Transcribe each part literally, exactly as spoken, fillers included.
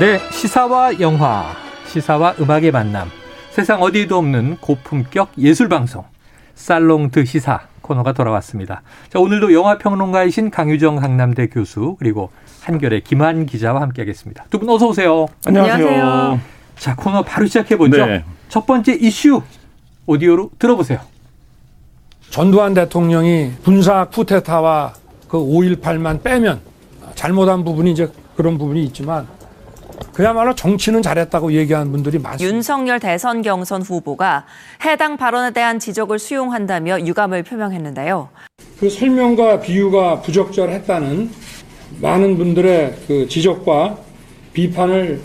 네, 시사와 영화, 시사와 음악의 만남, 세상 어디에도 없는 고품격 예술방송 살롱 드 시사 코너가 돌아왔습니다. 자, 오늘도 영화평론가이신 강유정 강남대 교수 그리고 한겨레 김한 기자와 함께하겠습니다. 두 분 어서 오세요. 안녕하세요. 자, 코너 바로 시작해보죠. 네. 첫 번째 이슈 오디오로 들어보세요. 전두환 대통령이 군사 쿠데타와 그 오일팔만 빼면 잘못한 부분이 이제 그런 부분이 있지만 그야말로 정치는 잘했다고 얘기하는 분들이 많습니다. 윤석열 대선 경선 후보가 해당 발언에 대한 지적을 수용한다며 유감을 표명했는데요. 그 설명과 비유가 부적절했다는 많은 분들의 그 지적과 비판을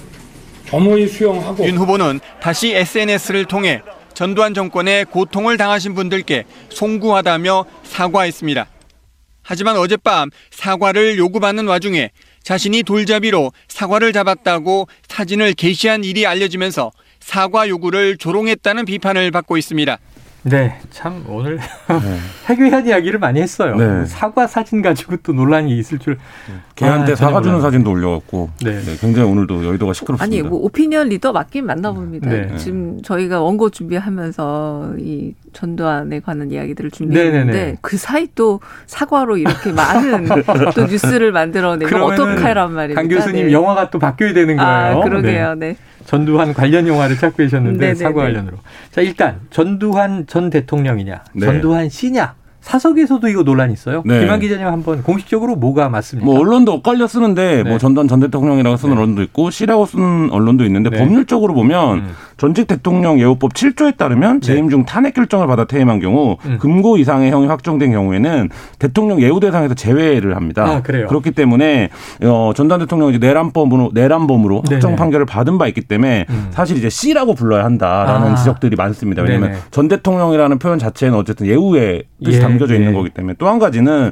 겸허히 수용하고, 윤 후보는 다시 에스엔에스를 통해 전두환 정권에 고통을 당하신 분들께 송구하다며 사과했습니다. 하지만 어젯밤 사과를 요구받는 와중에 자신이 돌잡이로 사과를 잡았다고 사진을 게시한 일이 알려지면서 사과 요구를 조롱했다는 비판을 받고 있습니다. 네, 참 오늘 네. 해괴한 이야기를 많이 했어요. 네. 사과 사진 가지고 또 논란이 있을 줄. 걔한테 아, 사과 주는 사진도 올려왔고 네. 네, 굉장히 오늘도 여의도가 시끄럽습니다. 아니, 뭐 오피니언 리더 맞긴 맞나 봅니다. 네. 지금 저희가 원고 준비하면서 이 전두환에 관한 이야기들을 준비했는데 네네네. 그 사이 또 사과로 이렇게 많은 또 뉴스를 만들어내면 어떡하란 말입니까? 강 교수님 네. 영화가 또 바뀌어야 되는 거예요. 아, 그러게요. 네. 네. 전두환 관련 영화를 찾고 계셨는데 네네네. 사과 관련으로. 자, 일단 전두환 전 대통령이냐, 네. 전두환 씨냐, 사석에서도 이거 논란이 있어요. 네. 김한 기자님 한번 공식적으로 뭐가 맞습니까? 뭐 언론도 엇갈려 쓰는데 네. 뭐 전두환 전 대통령이라고 쓰는 네. 언론도 있고 씨라고 쓰는 언론도 있는데 네. 법률적으로 보면 음. 전직 대통령 예우법 칠 조에 따르면 재임 네. 중 탄핵 결정을 받아 퇴임한 경우 음. 금고 이상의 형이 확정된 경우에는 대통령 예우 대상에서 제외를 합니다. 아, 그래요? 그렇기 때문에 어, 전두환 대통령이 이제 내란범으로 내란범으로 네네. 확정 판결을 받은 바 있기 때문에 음. 사실 이제 씨라고 불러야 한다라는 아. 지적들이 많습니다. 왜냐하면 네네. 전 대통령이라는 표현 자체는 어쨌든 예우의 뜻이 예. 담겨져 있는 네. 거기 때문에. 또 한 가지는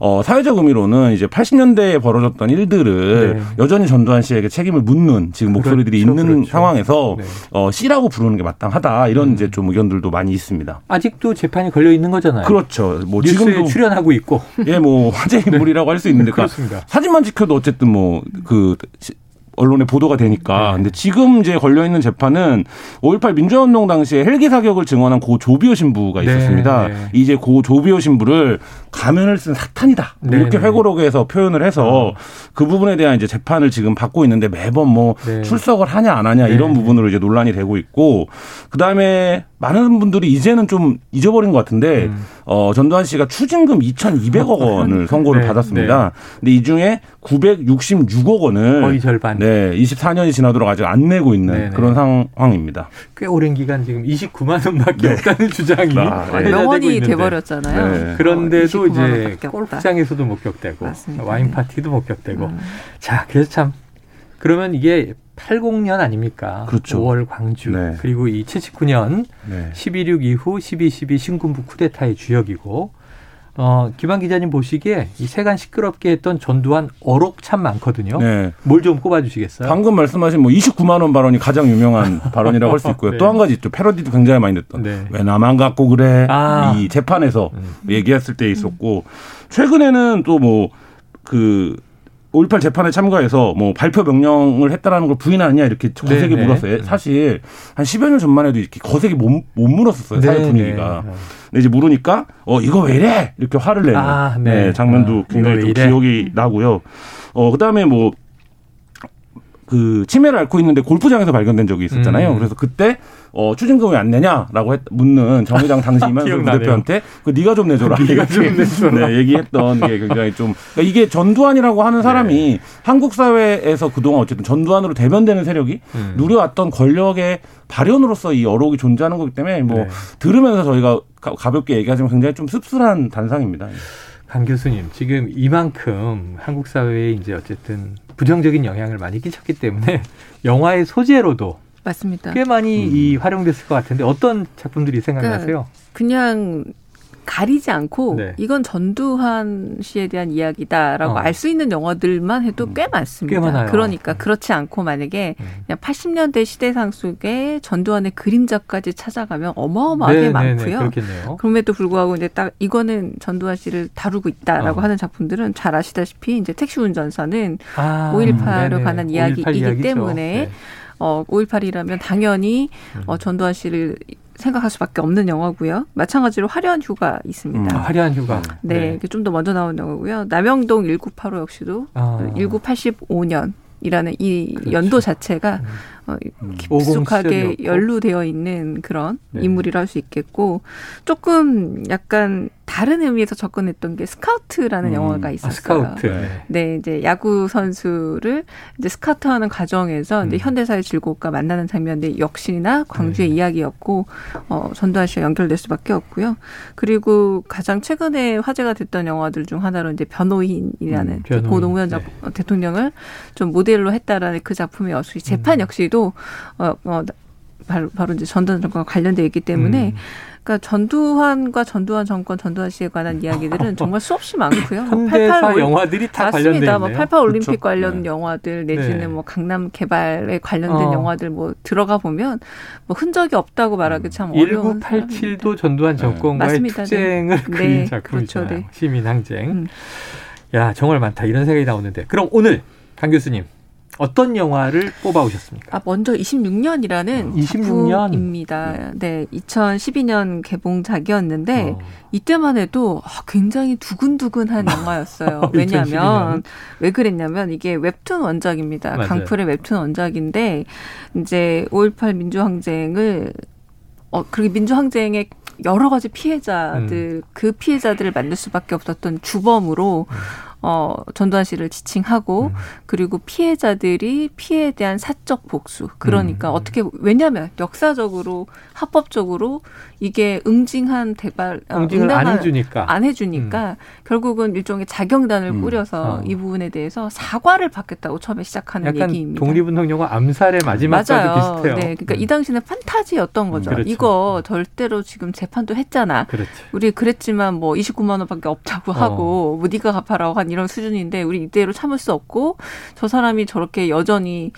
어, 사회적 의미로는 이제 팔십 년대에 벌어졌던 일들을 네. 여전히 전두환 씨에게 책임을 묻는 지금 목소리들이 그렇죠, 있는 그렇죠. 상황에서 네. 어, 씨라고 부르는 게 마땅하다 이런 음. 이제 좀 의견들도 많이 있습니다. 아직도 재판이 걸려 있는 거잖아요. 그렇죠. 뭐 뉴스에 지금도 출연하고 있고 예, 뭐 화제 인물이라고 네. 할 수 있는데 그러니까 사진만 찍혀도 어쨌든 뭐 그. 언론에 보도가 되니까. 네. 근데 지금 이제 걸려있는 재판은 오일팔 민주화운동 당시에 헬기 사격을 증언한 고 조비오 신부가 있었습니다. 네. 네. 이제 고 조비오 신부를 가면을 쓴 사탄이다. 네. 이렇게 네. 회고록에서 표현을 해서 그 부분에 대한 이제 재판을 지금 받고 있는데 매번 뭐 네. 출석을 하냐 안 하냐 이런 네. 부분으로 이제 논란이 되고 있고, 그다음에 많은 분들이 이제는 좀 잊어버린 것 같은데 음. 어, 전두환 씨가 추징금 이천이백억 원을 선고를 네. 받았습니다. 네. 근데 이 중에 구백육십육억 원을 거의 절반. 네. 네, 이십사 년이 지나도록 아직 안 내고 있는 네네. 그런 상황입니다. 꽤 오랜 기간 지금 이십구만 원밖에 네. 없다는 주장이 명언이 돼버렸잖아요. 네. 그런데도 어, 이제 골프장에서도 목격되고 맞습니다. 와인 파티도 목격되고. 음. 자, 그래서 참 그러면 이게 팔십 년 아닙니까? 그렇죠. 오월 광주 네. 그리고 이 칠십구 년 네. 십이육 이후 십이 십이 신군부 쿠데타의 주역이고. 어, 김한 기자님 보시기에 이 세간 시끄럽게 했던 전두환 어록 참 많거든요. 네. 뭘 좀 꼽아주시겠어요? 방금 말씀하신 뭐 이십구만 원 발언이 가장 유명한 발언이라고 할 수 있고요. 네. 또 한 가지 있죠. 패러디도 굉장히 많이 됐던. 네. 왜 나만 갖고 그래? 아. 이 재판에서 음. 얘기했을 때 있었고, 최근에는 또 뭐 그 오일팔 재판에 참가해서 뭐 발표 명령을 했다라는 걸 부인하느냐 이렇게 거세게 네네. 물었어요. 사실 한 십여 년 전만 해도 이렇게 거세게 못, 못 물었었어요. 네네. 사회 분위기가. 네네. 근데 이제 물으니까 어 이거 왜 이래? 이렇게 화를 내는 아, 네. 네, 장면도 아, 굉장히 좀 기억이 나고요. 어 그다음에 뭐 그 치매를 앓고 있는데 골프장에서 발견된 적이 있었잖아요. 음. 그래서 그때 어, 추징금 왜 안 내냐라고 했, 묻는 정의당 당시 임한솔 대표한테 그 네가 좀 내줘라. 네가 좀 내줘라. 네, 얘기했던 게 굉장히 좀. 그러니까 이게 전두환이라고 하는 사람이 네. 한국 사회에서 그동안 어쨌든 전두환으로 대변되는 세력이 음. 누려왔던 권력의 발현으로서 이 어록이 존재하는 거기 때문에 뭐 네. 들으면서 저희가 가, 가볍게 얘기하지만 굉장히 좀 씁쓸한 단상입니다. 강 교수님, 지금 이만큼 한국 사회에 이제 어쨌든 부정적인 영향을 많이 끼쳤기 때문에 영화의 소재로도 맞습니다. 꽤 많이 음. 이 활용됐을 것 같은데 어떤 작품들이 생각나세요? 그냥 가리지 않고 네. 이건 전두환 씨에 대한 이야기다라고 어. 알 수 있는 영화들만 해도 음. 꽤 많습니다. 꽤 많아요. 그러니까 그렇지 않고 만약에 음. 그냥 팔십 년대 시대상 속에 전두환의 그림자까지 찾아가면 어마어마하게 네, 많고요. 네, 네, 그럼에도 불구하고 이제 딱 이거는 전두환 씨를 다루고 있다라고 어. 하는 작품들은 잘 아시다시피 이제 택시 운전사는 아, 오일팔에 음. 관한 이야기이기 이야기죠. 때문에 네. 어, 오일팔이라면 당연히 음. 어, 전두환 씨를 생각할 수밖에 없는 영화고요. 마찬가지로 화려한 휴가 있습니다. 음, 화려한 휴가. 네, 네. 좀 더 먼저 나온 영화고요. 남영동 천구백팔십오 역시도 아. 천구백팔십오 년이라는 이 그렇죠. 연도 자체가 음. 어, 깊숙하게 연루되어 있는 그런 네. 인물이라 할 수 있겠고 조금 약간 다른 의미에서 접근했던 게 스카우트라는 음. 영화가 있었어요. 아, 스카우트. 네. 네, 이제 야구 선수를 이제 스카우트하는 과정에서 음. 이제 현대사의 질곡과 만나는 장면들이 역시나 광주의 네. 이야기였고 어, 전두환 씨와 연결될 수밖에 없고요. 그리고 가장 최근에 화제가 됐던 영화들 중 하나로 이제 변호인이라는 음, 변호인. 고 노무현 네. 대통령을 좀 모델로 했다라는 그 작품의 역시 재판 음. 역시도 어, 어, 바로, 바로 이제 전두환 정권과 관련되어 있기 때문에. 음. 그러니까 전두환과 전두환 정권, 전두환 씨에 관한 이야기들은 정말 수없이 많고요. 현대사 영화들이 다 관련돼 있네요. 맞습니다. 팔십팔 올림픽 그렇죠. 관련 네. 영화들 내지는 네. 뭐 강남 개발에 관련된 어. 영화들 뭐 들어가 보면 뭐 흔적이 없다고 말하기 참 어려운. 천구백팔십칠도 전두환 정권과의 네. 투쟁을 네. 그린 작품이잖아요. 그렇죠. 네. 시민항쟁. 음. 야 정말 많다 이런 생각이 나오는데 그럼 오늘 강 교수님. 어떤 영화를 뽑아오셨습니까? 아, 먼저 이십육 년이라는 이십육 년? 작품입니다. 네, 이천십이 년 개봉작이었는데 어. 이때만 해도 굉장히 두근두근한 영화였어요. 왜냐하면 왜 그랬냐면 이게 웹툰 원작입니다. 맞아요. 강풀의 웹툰 원작인데 이제 오일팔 민주항쟁을 어, 그리고 민주항쟁의 여러 가지 피해자들 음. 그 피해자들을 만들 수밖에 없었던 주범으로. 음. 어, 전두환 씨를 지칭하고 음. 그리고 피해자들이 피해에 대한 사적 복수 그러니까 음. 어떻게 왜냐하면 역사적으로 합법적으로 이게 응징한 대발 응징을 안 해주니까 안 해주니까 음. 결국은 일종의 자경단을 음. 꾸려서 어. 이 부분에 대해서 사과를 받겠다고 처음에 시작하는 약간 얘기입니다. 독립운동 영화 암살의 마지막까지 비슷해요. 네, 그러니까 음. 이 당시는 판타지였던 거죠. 음, 그렇죠. 이거 절대로 지금 재판도 했잖아. 그렇지. 우리 그랬지만 뭐 이십구만 원밖에 없다고 어. 하고 뭐 네가 갚아라고 한 이런 수준인데 우리 이대로 참을 수 없고 저 사람이 저렇게 여전히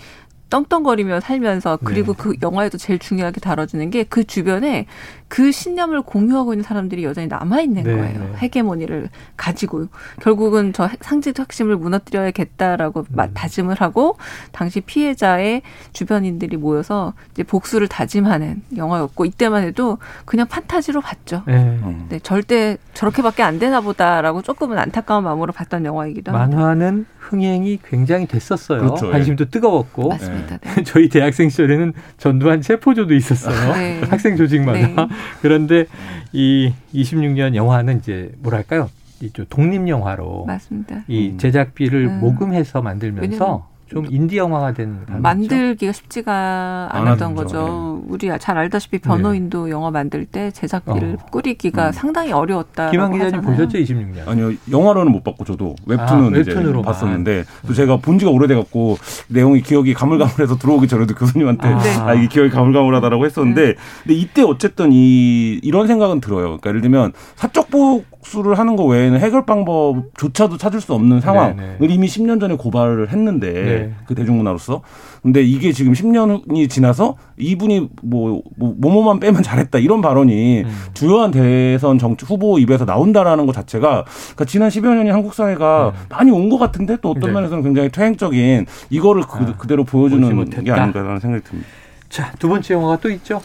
떵떵거리며 살면서 그리고 네. 그 영화에도 제일 중요하게 다뤄지는 게 그 주변에 그 신념을 공유하고 있는 사람들이 여전히 남아있는 네. 거예요. 헤게모니를 가지고 결국은 저 상징 핵심을 무너뜨려야겠다라고 음. 다짐을 하고 당시 피해자의 주변인들이 모여서 이제 복수를 다짐하는 영화였고 이때만 해도 그냥 판타지로 봤죠. 네. 네, 절대 저렇게밖에 안 되나 보다라고 조금은 안타까운 마음으로 봤던 영화이기도 합니다. 만화는 흥행이 굉장히 됐었어요. 그렇죠. 관심도 뜨거웠고. 맞습니다. 네. 저희 대학생 시절에는 전두환 체포조도 있었어요. 네. 학생 조직마다. 네. 그런데 이 이십육 년 영화는 이제 뭐랄까요? 이 독립 영화로 맞습니다. 이 제작비를 음. 모금해서 만들면서 좀 인디 영화가 된 만들기가 쉽지가 않았던 거죠. 네. 우리 잘 알다시피 변호인도 네. 영화 만들 때 제작비를 어. 꾸리기가 음. 상당히 어려웠다. 김한 기자님 보셨죠? 이십육 년. 아니요. 영화로는 못 봤고 저도 웹툰은 아, 웹툰으로 이제 봤었는데 또 제가 본 지가 오래돼갖고 내용이 기억이 가물가물해서 들어오기 전에도 교수님한테 아, 네. 아 이게 기억이 가물가물하다라고 했었는데 네. 근데 이때 어쨌든 이 이런 생각은 들어요. 그러니까 예를 들면 사적 복수를 하는 거 외에는 해결 방법조차도 찾을 수 없는 상황을 네, 네. 이미 십 년 전에 고발을 했는데 네. 그 대중문화로서. 근데 이게 지금 십 년이 지나서 이분이 뭐, 뭐, 뭐뭐만 빼면 잘했다 이런 발언이 음. 주요한 대선 정치 후보 입에서 나온다라는 것 자체가 그러니까 지난 십여 년이 한국 사회가 네. 많이 온 것 같은데 또 어떤 네. 면에서는 굉장히 퇴행적인 이거를 그, 아, 그대로 보여주는 게 아닌가라는 생각이 듭니다. 자, 두 번째 영화가 또 있죠?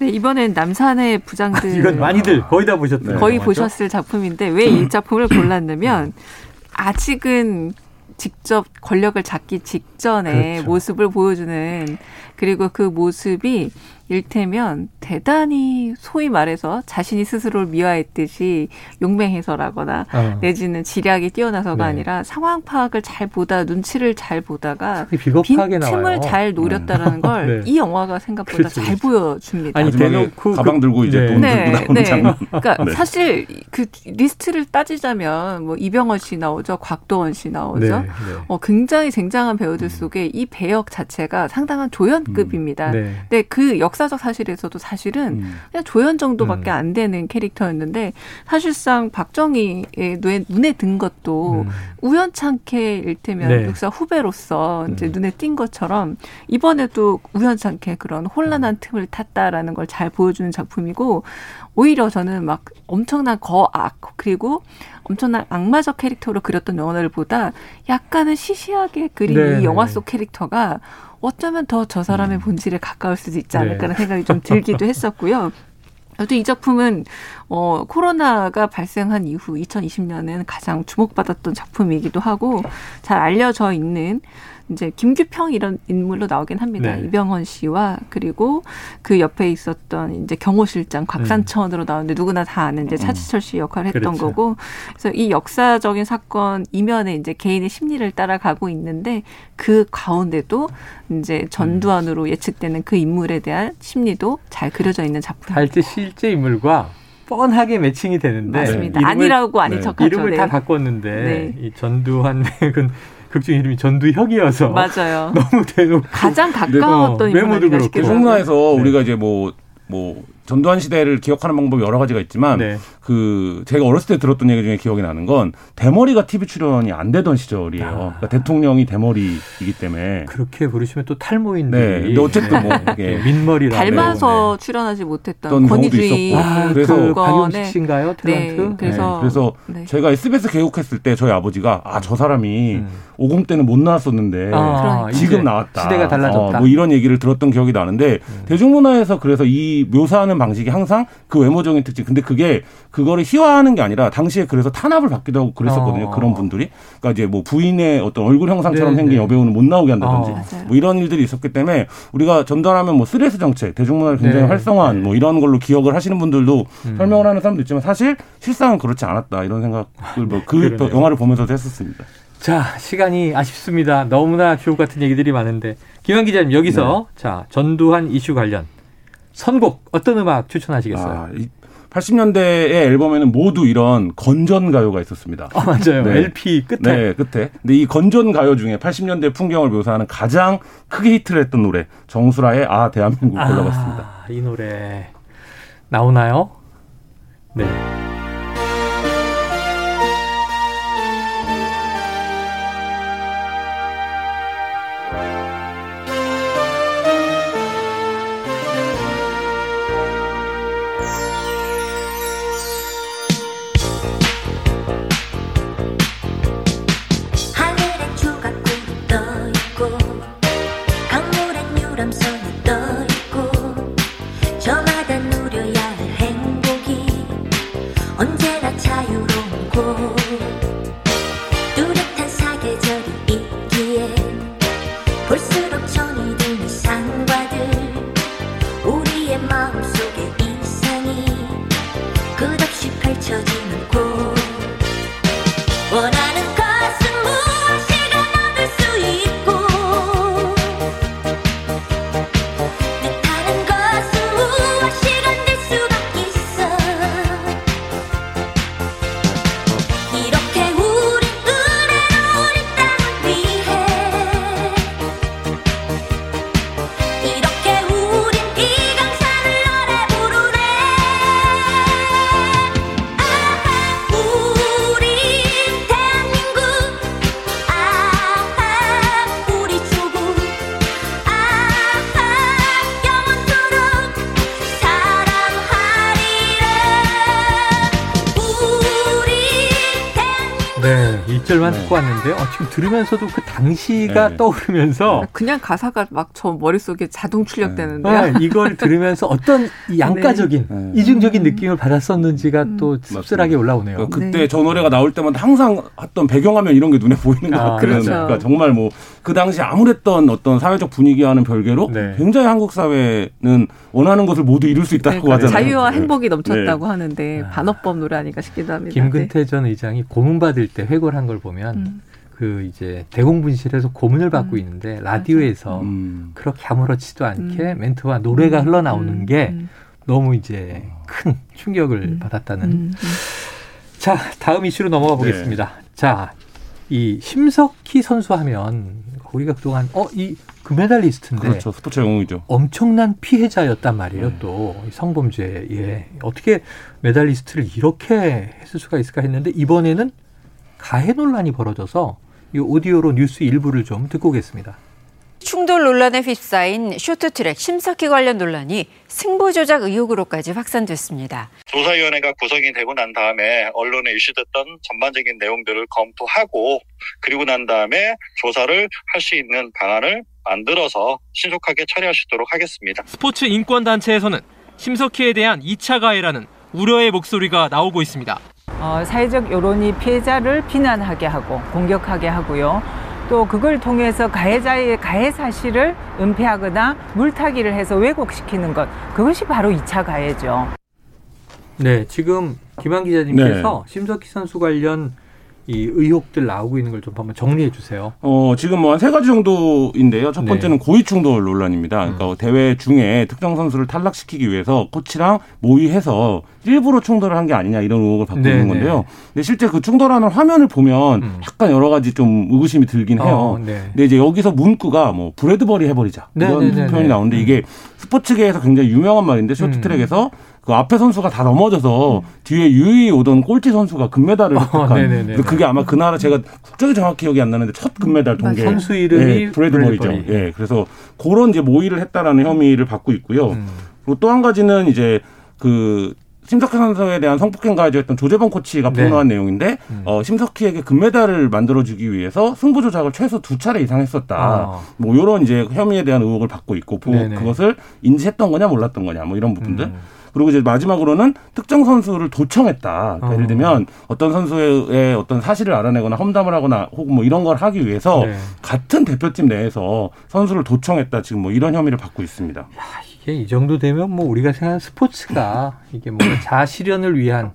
네, 이번엔 남산의 부장들. 이건 많이들 거의 다 보셨대요. 네, 거의 보셨을 작품인데 왜 이 작품을 골랐냐면 아직은 직접 권력을 잡기 직전의 그렇죠. 모습을 보여주는 그리고 그 모습이 일테면 대단히 소위 말해서 자신이 스스로를 미화했듯이 용맹해서라거나 어. 내지는 지략이 뛰어나서가 네. 아니라 상황 파악을 잘 보다 눈치를 잘 보다가 빈틈을 잘 노렸다라는 음. 걸 이 네. 영화가 생각보다 그렇지, 잘 그렇지. 보여줍니다. 아니 대놓고 가방 들고 이제 네. 돈 네. 들고 나오는 네. 장면. 그러니까 네. 사실 그 리스트를 따지자면 뭐 이병헌 씨 나오죠, 곽도원 씨 나오죠. 네. 네. 어, 굉장히 쟁쟁한 배우들 속에 이 배역 자체가 상당한 조연급입니다. 음. 네. 근데 그 역 역사적 사실에서도 사실은 음. 그냥 조연 정도밖에 음. 안 되는 캐릭터였는데 사실상 박정희의 눈에, 눈에 든 것도 음. 우연찮게 일테면 네. 육사 후배로서 이제 음. 눈에 띈 것처럼 이번에도 우연찮게 그런 혼란한 음. 틈을 탔다라는 걸 잘 보여주는 작품이고 오히려 저는 막 엄청난 거악 그리고 엄청난 악마적 캐릭터로 그렸던 영화를 보다 약간은 시시하게 그린 네. 이 영화 속 캐릭터가 어쩌면 더 저 사람의 본질에 가까울 수도 있지 않을까라는 네. 생각이 좀 들기도 했었고요. 또 이 작품은 어, 코로나가 발생한 이후 이천이십 년에는 가장 주목받았던 작품이기도 하고 잘 알려져 있는 이제 김규평 이런 인물로 나오긴 합니다. 네. 이병헌 씨와 그리고 그 옆에 있었던 이제 경호실장 곽산천으로 나오는데 누구나 다 아는 이제 차지철 씨 역할을 했던 그렇죠. 거고. 그래서 이 역사적인 사건 이면에 이제 개인의 심리를 따라가고 있는데 그 가운데도 이제 전두환으로 예측되는 그 인물에 대한 심리도 잘 그려져 있는 작품입니다. 실제 실제 인물과 뻔하게 매칭이 되는데 맞습니다. 이름을, 아니라고 아닌 네. 척하죠. 이름을 네. 다 바꿨는데 네. 이 전두환 맥은 극중 이름이 전두혁이어서 맞아요. 너무 대놓고 가장 가까웠던 인물이 되시겠죠. 국내에서 우리가 이제 뭐 뭐 전두환 시대를 기억하는 방법이 여러 가지가 있지만 네. 그 제가 어렸을 때 들었던 얘기 중에 기억이 나는 건 대머리가 티비 출연이 안 되던 시절이에요. 아. 그러니까 대통령이 대머리이기 때문에 그렇게 부르시면 또 탈모인데. 네. 근데 어쨌든 뭐 이게 민머리라 닮아서 네. 출연하지 못했던 권위주의 아, 그래서 그 강용식 씨인가요? 탤런트. 네. 그래서 네. 그래서 네. 제가 에스비에스 개국했을 때 저희 아버지가 아, 저 사람이 음. 오공 때는 못 나왔었는데 아, 지금 나왔다. 시대가 달라졌다. 어, 뭐 이런 얘기를 들었던 기억이 나는데 음. 대중문화에서 그래서 이 묘사하는 방식이 항상 그 외모적인 특징. 근데 그게 그거를 희화하는 게 아니라 당시에 그래서 탄압을 받기도 하고 그랬었거든요. 어. 그런 분들이. 그러니까 이제 뭐 부인의 어떤 얼굴 형상처럼 네네. 생긴 여배우는 못 나오게 한다든지 어. 뭐 이런 일들이 있었기 때문에 우리가 전달하면 뭐 쓰레스 정책, 대중문화를 굉장히 네. 활성화한 뭐 이런 걸로 기억을 하시는 분들도 음. 설명을 하는 사람도 있지만 사실 실상은 그렇지 않았다. 이런 생각을 뭐 그 영화를 보면서도 했었습니다. 자, 시간이 아쉽습니다. 너무나 주옥 같은 얘기들이 많은데 김한 기자님 여기서 네. 자, 전두환 이슈 관련 선곡 어떤 음악 추천하시겠어요? 아, 팔십 년대의 앨범에는 모두 이런 건전 가요가 있었습니다. 아, 맞아요. 네. 엘피 끝에. 네, 끝에. 근데 이 건전 가요 중에 팔십 년대 풍경을 묘사하는 가장 크게 히트를 했던 노래 정수라의 아 대한민국 아, 골라봤습니다. 이 노래 나오나요? 네. 절만 듣고 왔는데요. 어, 지금 들으면서도 그 당시가 네. 떠오르면서 그냥 가사가 막 저 머릿속에 자동 출력되는데요. 네. 이걸 들으면서 어떤 양가적인 네. 이중적인 느낌을 받았었는지가 음. 또 씁쓸하게 올라오네요. 그때 네. 저 노래가 나올 때마다 항상 어떤 배경화면 이런 게 눈에 보이는 것 같아요. 아, 그렇죠. 그러니까 정말 뭐 그 당시 아무랬던 어떤 사회적 분위기와는 별개로 네. 굉장히 한국 사회는 원하는 것을 모두 이룰 수 있다고 그러니까 하잖아요. 자유와 네. 행복이 넘쳤다고 네. 하는데 반어법 노래 아닌가 싶기도 합니다. 김근태 네. 전 의장이 고문받을 때 회고를 한 걸 보면 음. 그 이제 대공분실에서 고문을 받고 음. 있는데 라디오에서 음. 그렇게 아무렇지도 않게 음. 멘트와 노래가 흘러나오는 음. 게 음. 너무 이제 큰 충격을 음. 받았다는. 음. 음. 자, 다음 이슈로 넘어가 보겠습니다. 네. 자, 이 심석희 선수 하면 우리가 그동안 어, 이 금메달 리스트인데 그렇죠. 스포츠 영웅이죠. 엄청난 피해자였단 말이에요. 네. 또 성범죄에 예. 어떻게 메달 리스트를 이렇게 했을 수가 있을까 했는데 이번에는 가해 논란이 벌어져서 이 오디오로 뉴스 일부를 좀 듣고 오겠습니다. 충돌 논란에 휩싸인 쇼트트랙 심석희 관련 논란이 승부 조작 의혹으로까지 확산됐습니다. 조사위원회가 구성이 되고 난 다음에 언론에 유출됐던 전반적인 내용들을 검토하고 그리고 난 다음에 조사를 할 수 있는 방안을 만들어서 신속하게 처리할 수 있도록 하겠습니다. 스포츠 인권단체에서는 심석희에 대한 이 차 가해라는 우려의 목소리가 나오고 있습니다. 어, 사회적 여론이 피해자를 비난하게 하고 공격하게 하고요. 또 그걸 통해서 가해자의 가해 사실을 은폐하거나 물타기를 해서 왜곡시키는 것. 그것이 바로 이 차 가해죠. 네, 지금 김한 기자님께서 네. 심석희 선수 관련 이 의혹들 나오고 있는 걸 좀 한번 정리해 주세요. 어, 지금 뭐 한 세 가지 정도인데요. 첫 번째는 네. 고의 충돌 논란입니다. 그러니까 음. 대회 중에 특정 선수를 탈락시키기 위해서 코치랑 모의해서 일부러 충돌을 한 게 아니냐 이런 의혹을 받고 네네. 있는 건데요. 근데 실제 그 충돌하는 화면을 보면 음. 약간 여러 가지 좀 의구심이 들긴 해요. 어, 네. 근데 이제 여기서 문구가 뭐 브래드버리 해버리자 이런 표현이 나오는데 이게 스포츠계에서 굉장히 유명한 말인데 쇼트트랙에서 음. 그 앞에 선수가 다 넘어져서 음. 뒤에 유유히 오던 꼴찌 선수가 금메달을 획득한. 어, 그게 아마 그나라 제가 국적이 정확히 기억이 안 나는데 첫 금메달 동계. 선수 이름이 예, 브래드버리죠. 브래드버리. 예, 그래서 그런 이제 모의를 했다라는 혐의를 받고 있고요. 음. 그리고 또 한 가지는 이제 그 심석희 선수에 대한 성폭행 가해자였던 조재범 코치가 폭로한 네. 내용인데 음. 어, 심석희에게 금메달을 만들어주기 위해서 승부 조작을 최소 두 차례 이상 했었다. 아. 뭐 이런 이제 혐의에 대한 의혹을 받고 있고 네네. 그것을 인지했던 거냐 몰랐던 거냐 뭐 이런 부분들. 음. 그리고 이제 마지막으로는 특정 선수를 도청했다. 그러니까 어. 예를 들면 어떤 선수의 어떤 사실을 알아내거나 험담을 하거나 혹은 뭐 이런 걸 하기 위해서 네. 같은 대표팀 내에서 선수를 도청했다. 지금 뭐 이런 혐의를 받고 있습니다. 야, 이게 이 정도 되면 뭐 우리가 생각하는 스포츠가 이게 뭐 자아실현을 위한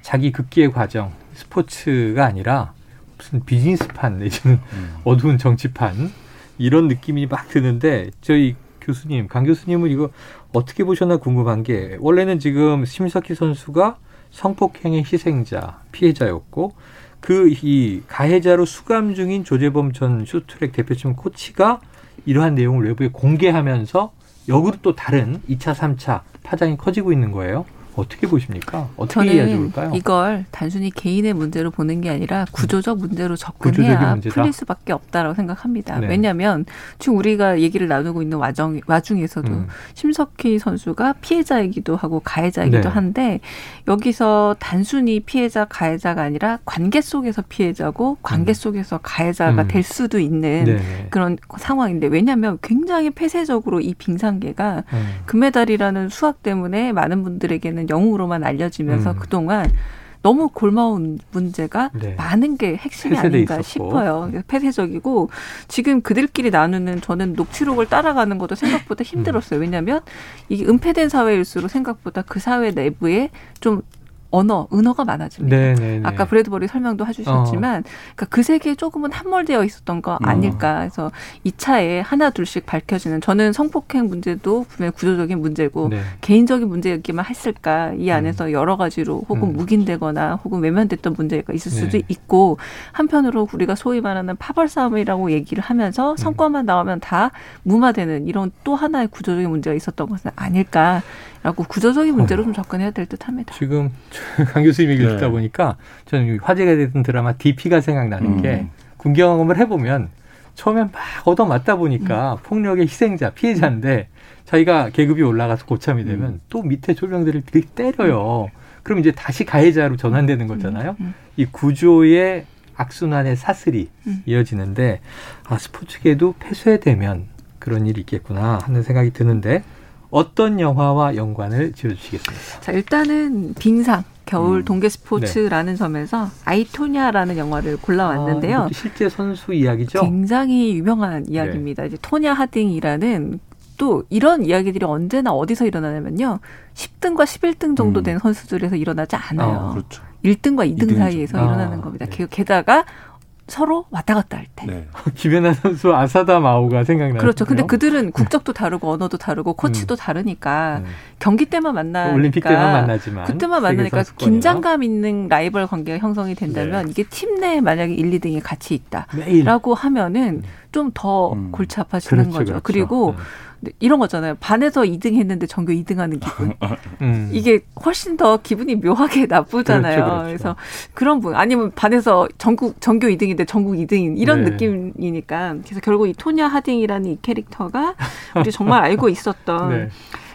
자기 극기의 과정 스포츠가 아니라 무슨 비즈니스판 내지는 음. 어두운 정치판 이런 느낌이 막 드는데 저희 교수님, 강 교수님은 이거 어떻게 보셨나 궁금한 게 원래는 지금 심석희 선수가 성폭행의 희생자, 피해자였고 그 이 가해자로 수감 중인 조재범 전 쇼트트랙 대표팀 코치가 이러한 내용을 외부에 공개하면서 역으로 또 다른 이 차, 삼 차 파장이 커지고 있는 거예요. 어떻게 보십니까? 어떻게 해야 좋을까요? 이걸 단순히 개인의 문제로 보는 게 아니라 구조적 문제로 접근해야 풀릴 수밖에 없다라고 생각합니다. 네. 왜냐하면 지금 우리가 얘기를 나누고 있는 와정, 와중에서도 음. 심석희 선수가 피해자이기도 하고 가해자이기도 네. 한데 여기서 단순히 피해자, 가해자가 아니라 관계 속에서 피해자고 관계 음. 속에서 가해자가 음. 될 수도 있는 네. 그런 상황인데 왜냐하면 굉장히 폐쇄적으로 이 빙상계가 음. 금메달이라는 수학 때문에 많은 분들에게는 영웅으로만 알려지면서 음. 그동안 너무 골마운 문제가 네. 많은 게 핵심이 아닌가 있었고. 싶어요. 폐쇄적이고 지금 그들끼리 나누는 저는 녹취록을 따라가는 것도 생각보다 힘들었어요. 음. 왜냐하면 이게 은폐된 사회일수록 생각보다 그 사회 내부에 좀 언어, 은어가 많아집니다. 네네네. 아까 브래드버리 설명도 해주셨지만 어. 그러니까 그 세계에 조금은 함몰되어 있었던 거 아닐까. 어. 그래서 이 차에 하나 둘씩 밝혀지는 저는 성폭행 문제도 분명히 구조적인 문제고 네. 개인적인 문제였기만 했을까. 이 안에서 음. 여러 가지로 혹은 음. 묵인되거나 혹은 외면됐던 문제가 있을 수도 네. 있고 한편으로 우리가 소위 말하는 파벌 싸움이라고 얘기를 하면서 성과만 나오면 다 무마되는 이런 또 하나의 구조적인 문제가 있었던 것은 아닐까. 라고 구조적인 문제로 어. 좀 접근해야 될 듯합니다. 지금 강 교수님 얘기를 네. 듣다 보니까 저는 화제가 됐던 드라마 디피가 생각나는 음. 게 군경험을 해보면 처음엔 막 얻어맞다 보니까 음. 폭력의 희생자, 피해자인데 자기가 계급이 올라가서 고참이 되면 음. 또 밑에 졸병들을 때려요. 그럼 이제 다시 가해자로 전환되는 거잖아요. 음. 음. 이 구조의 악순환의 사슬이 음. 이어지는데 아, 스포츠계도 폐쇄되면 그런 일이 있겠구나 하는 생각이 드는데 어떤 영화와 연관을 지어주시겠습니까? 자, 일단은 빙상. 겨울 음. 동계 스포츠라는 네. 섬에서 아이토냐라는 영화를 골라왔는데요. 아, 실제 선수 이야기죠? 굉장히 유명한 이야기입니다. 네. 이제 토냐 하딩이라는 또 이런 이야기들이 언제나 어디서 일어나냐면요. 십 등과 십일 등 정도 음. 된 선수들에서 일어나지 않아요. 아, 그렇죠. 일 등과 이 등, 이 등 사이에서 아, 일어나는 겁니다. 네. 게다가 서로 왔다 갔다 할 때. 네. 김연아 선수 아사다 마오가 생각나요. 그렇죠. 근데 그들은 국적도 다르고 언어도 다르고 코치도 음. 다르니까 음. 경기 때만 만나니까. 올림픽 때만 만나지만. 그때만 만나니까 긴장감 있는 라이벌 관계가 형성이 된다면 네. 이게 팀 내에 만약에 일, 이 등이 같이 있다라고 하면은 좀 더 음. 골치 아파지는 그렇죠, 거죠. 그렇죠. 그리고 네. 이런 거잖아요. 반에서 이 등 했는데 전교 이 등 하는 기분. 음. 이게 훨씬 더 기분이 묘하게 나쁘잖아요. 그렇죠, 그렇죠. 그래서 그런 분. 아니면 반에서 전국, 전교 이 등인데 전국 이 등인 이런 네. 느낌이니까. 그래서 결국 이 토냐 하딩이라는 이 캐릭터가 우리 정말 알고 있었던 네.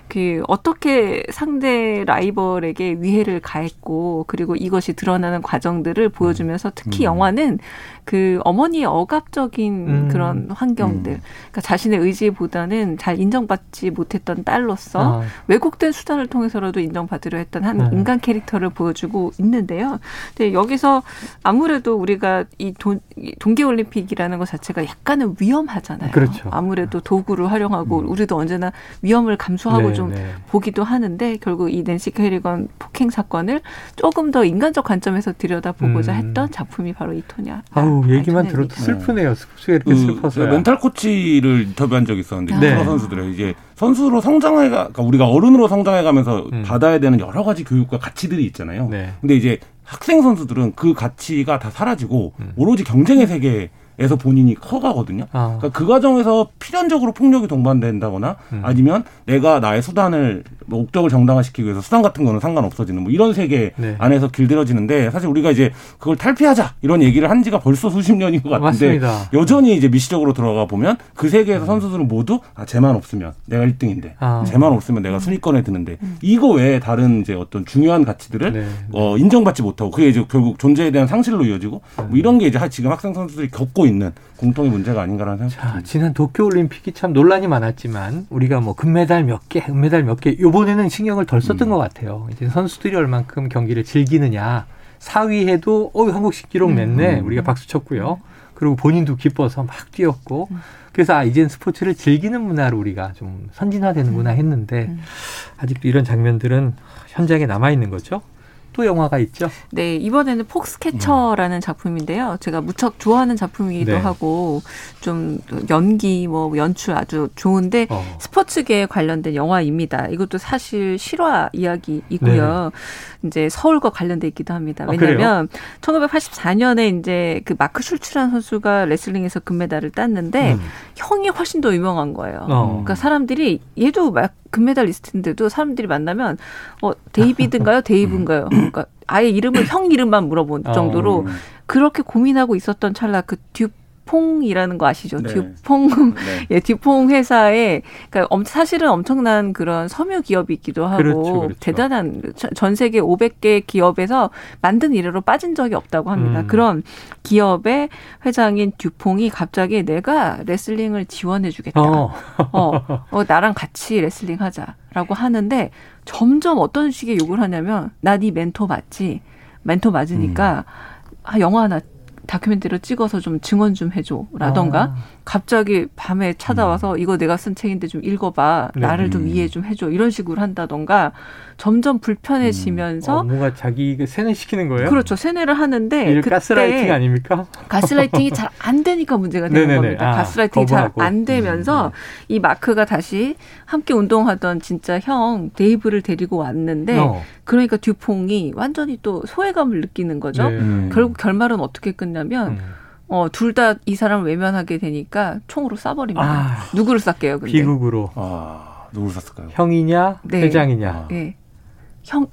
그 어떻게 상대 라이벌에게 위해를 가했고 그리고 이것이 드러나는 과정들을 보여주면서 특히 음. 영화는 그 어머니의 억압적인 음. 그런 환경들 음. 그러니까 자신의 의지보다는 잘 인정받지 못했던 딸로서 아. 왜곡된 수단을 통해서라도 인정받으려 했던 한 네. 인간 캐릭터를 보여주고 있는데요. 근데 여기서 아무래도 우리가 이 도, 동계올림픽이라는 것 자체가 약간은 위험하잖아요. 그렇죠. 아무래도 도구를 활용하고 음. 우리도 언제나 위험을 감수하고 네. 좀 네. 보기도 하는데 결국 이 낸시 캐리건 폭행 사건을 조금 더 인간적 관점에서 들여다보고자 음. 했던 작품이 바로 이 토냐. 아우 얘기만 들어도 슬프네요. 슬프게 이렇게 그, 슬퍼서요. 멘탈 코치를 인터뷰한 적이 있었는데 프로 네. 선수들의 이제 선수로 성장해 그러니까 우리가 어른으로 성장해가면서 음. 받아야 되는 여러 가지 교육과 가치들이 있잖아요. 네. 근데 이제 학생 선수들은 그 가치가 다 사라지고 음. 오로지 경쟁의 세계에 에서 본인이 커가거든요. 아. 그러니까 그 과정에서 필연적으로 폭력이 동반된다거나 음. 아니면 내가 나의 수단을 목적을 정당화시키기 위해서 수단 같은 거는 상관없어지는 뭐 이런 세계 네. 안에서 길들여지는데 사실 우리가 이제 그걸 탈피하자 이런 얘기를 한 지가 벌써 수십 년인 것 같은데 맞습니다. 여전히 이제 미시적으로 들어가 보면 그 세계에서 음. 선수들은 모두 아, 쟤만 없으면 내가 일 등인데 아. 쟤만 없으면 내가 순위권에 드는데 음. 이거 외에 다른 이제 어떤 중요한 가치들을 네. 어, 인정받지 못하고 그게 이제 결국 존재에 대한 상실로 이어지고 음. 뭐 이런 게 이제 지금 학생 선수들이 겪고 있는 공통의 문제가 아닌가라는 생각. 지난 도쿄올림픽이 참 논란이 많았지만 우리가 뭐 금메달 몇 개, 은메달 몇 개 이번에는 신경을 덜 썼던 음. 것 같아요. 이제 선수들이 얼만큼 경기를 즐기느냐. 사 위 해도 어 한국식 기록 냈네. 음. 우리가 박수 쳤고요. 그리고 본인도 기뻐서 막 뛰었고. 음. 그래서 아 이젠 스포츠를 즐기는 문화로 우리가 좀 선진화되는구나 했는데 음. 아직도 이런 장면들은 현장에 남아있는 거죠. 또 영화가 있죠? 네. 이번에는 폭스캐쳐라는 음. 작품인데요. 제가 무척 좋아하는 작품이기도 네. 하고 좀 연기, 뭐 연출 아주 좋은데 어. 스포츠계에 관련된 영화입니다. 이것도 사실 실화 이야기이고요. 네. 이제 서울과 관련돼 있기도 합니다. 왜냐하면 아, 천구백팔십사 년에 이제 그 마크 슐츠라는 선수가 레슬링에서 금메달을 땄는데 음. 형이 훨씬 더 유명한 거예요. 어. 그러니까 사람들이 얘도 막 금메달리스트인데도 사람들이 만나면 어 데이비드인가요? 데이브인가요? 그러니까 아예 이름을 형 이름만 물어본 정도로 어. 그렇게 고민하고 있었던 찰나 그 듀퐁이라는 거 아시죠? 네. 듀퐁 네. 예, 듀퐁 회사에 그러니까 엄, 사실은 엄청난 그런 섬유 기업이기도 하고 그렇죠, 그렇죠. 대단한 전 세계 오백 개 기업에서 만든 이래로 빠진 적이 없다고 합니다. 음. 그런 기업의 회장인 듀퐁이 갑자기 내가 레슬링을 지원해 주겠다. 어. 어, 어, 나랑 같이 레슬링 하자. 라고 하는데 점점 어떤 식의 욕을 하냐면 나 네 멘토 맞지? 멘토 맞으니까 음. 아, 영화 하나 다큐멘터리로 찍어서 좀 증언 좀 해줘 라던가 아. 갑자기 밤에 찾아와서 음. 이거 내가 쓴 책인데 좀 읽어봐. 네. 나를 좀 이해 좀 해줘. 이런 식으로 한다던가 점점 불편해지면서. 음. 어, 뭔가 자기 세뇌시키는 거예요? 그렇죠. 세뇌를 하는데. 그때 가스라이팅 아닙니까? 가스라이팅이 잘 안 되니까 문제가 되는 네네네. 겁니다. 아, 가스라이팅이 잘 안 되면서 음. 이 마크가 다시 함께 운동하던 진짜 형 데이브를 데리고 왔는데 어. 그러니까 듀퐁이 완전히 또 소외감을 느끼는 거죠. 네. 음. 결국 결말은 어떻게 끝나면 음. 어, 둘 다 이 사람을 외면하게 되니까 총으로 쏴버립니다. 아, 누구를 쐈게요? 근데? 비극으로. 아, 누구를 쐈을까요? 형이냐, 네. 회장이냐. 아. 네. 형,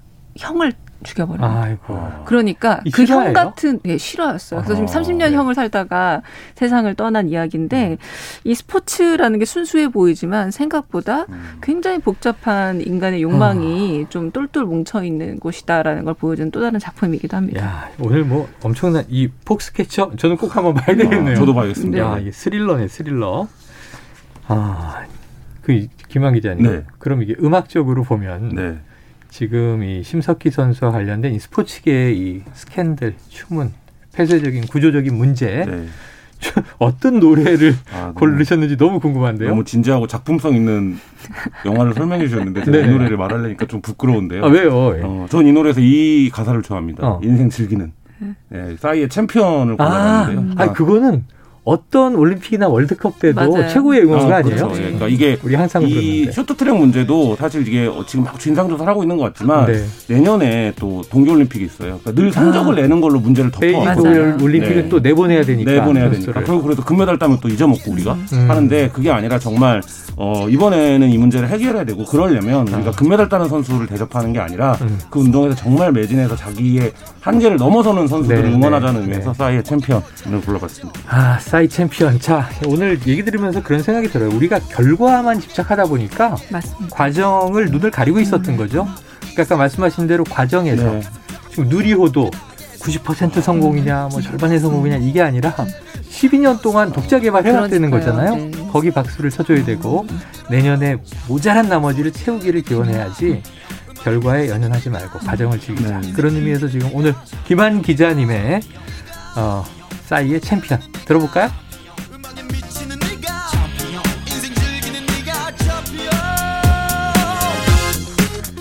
형을 죽여버립니다. 아이고. 그러니까 그 형 같은 네, 실화였어요. 그래서 아, 지금 삼십 년 네. 형을 살다가 세상을 떠난 이야기인데 이 스포츠라는 게 순수해 보이지만 생각보다 음. 굉장히 복잡한 인간의 욕망이 아. 좀 똘똘 뭉쳐있는 곳이다라는 걸 보여주는 또 다른 작품이기도 합니다. 야, 오늘 뭐 엄청난 이 폭스캐쳐 저는 꼭 한번 봐야 되겠네요. 아, 저도 봐야겠습니다. 야, 이게 스릴러네 스릴러. 아, 그 김한 기자님. 네. 그럼 이게 음악적으로 보면 네. 지금 이 심석희 선수와 관련된 이 스포츠계의 이 스캔들, 추문, 폐쇄적인 구조적인 문제, 네. 어떤 노래를 아, 고르셨는지 너무 궁금한데요. 너무 진지하고 작품성 있는 영화를 설명해 주셨는데 제가 네. 이 노래를 말하려니까 좀 부끄러운데요. 아, 왜요? 어, 전 이 노래에서 이 가사를 좋아합니다. 어. 인생 즐기는. 네, 싸이의 챔피언을 골라봤는데요. 아, 음. 아니, 그거는 어떤 올림픽이나 월드컵 때도 맞아요. 최고의 응원가 아, 그렇죠. 아니에요? 예, 그러니까 이게 우리 항상 이 쇼트트랙 문제도 사실 이게 지금 막 진상조사를 하고 있는 것 같지만 네. 내년에 또 동계올림픽이 있어요. 그러니까 늘 성적을 아. 내는 걸로 문제를 덮어왔고 올림픽은 네. 또 내보내야 되니까. 내보내야 선수를. 되니까. 결국 그래서 금메달 따면 또 잊어먹고 우리가 음. 하는데 그게 아니라 정말 어, 이번에는 이 문제를 해결해야 되고 그러려면 우리가 금메달 따는 선수를 대접하는 게 아니라 음. 그 운동에서 정말 매진해서 자기의 한계를 넘어서는 선수들을 네. 응원하자는 네. 의미에서 네. 싸이의 챔피언을 불러봤습니다. 아, 싸이 챔피언. 자, 오늘 얘기 들으면서 그런 생각이 들어요. 우리가 결과만 집착하다 보니까 맞습니다. 과정을 눈을 가리고 있었던 거죠. 그러니까 아까 말씀하신 대로 과정에서 네. 지금 누리호도 구십 퍼센트 성공이냐 뭐 절반의 성공이냐 이게 아니라 십이 년 동안 독자 개발 해왔다는 거잖아요. 네. 거기 박수를 쳐줘야 되고 내년에 모자란 나머지를 채우기를 기원해야지 결과에 연연하지 말고 과정을 즐기자. 네. 그런 의미에서 지금 오늘 김한 기자님의 어, 싸이의 챔피언 들어볼까요?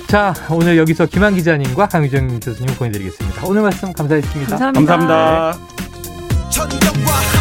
자, 오늘 여기서 김한 기자님과 강유정 교수님 보내드리겠습니다. 오늘 말씀 감사했습니다. 감사합니다. 감사합니다.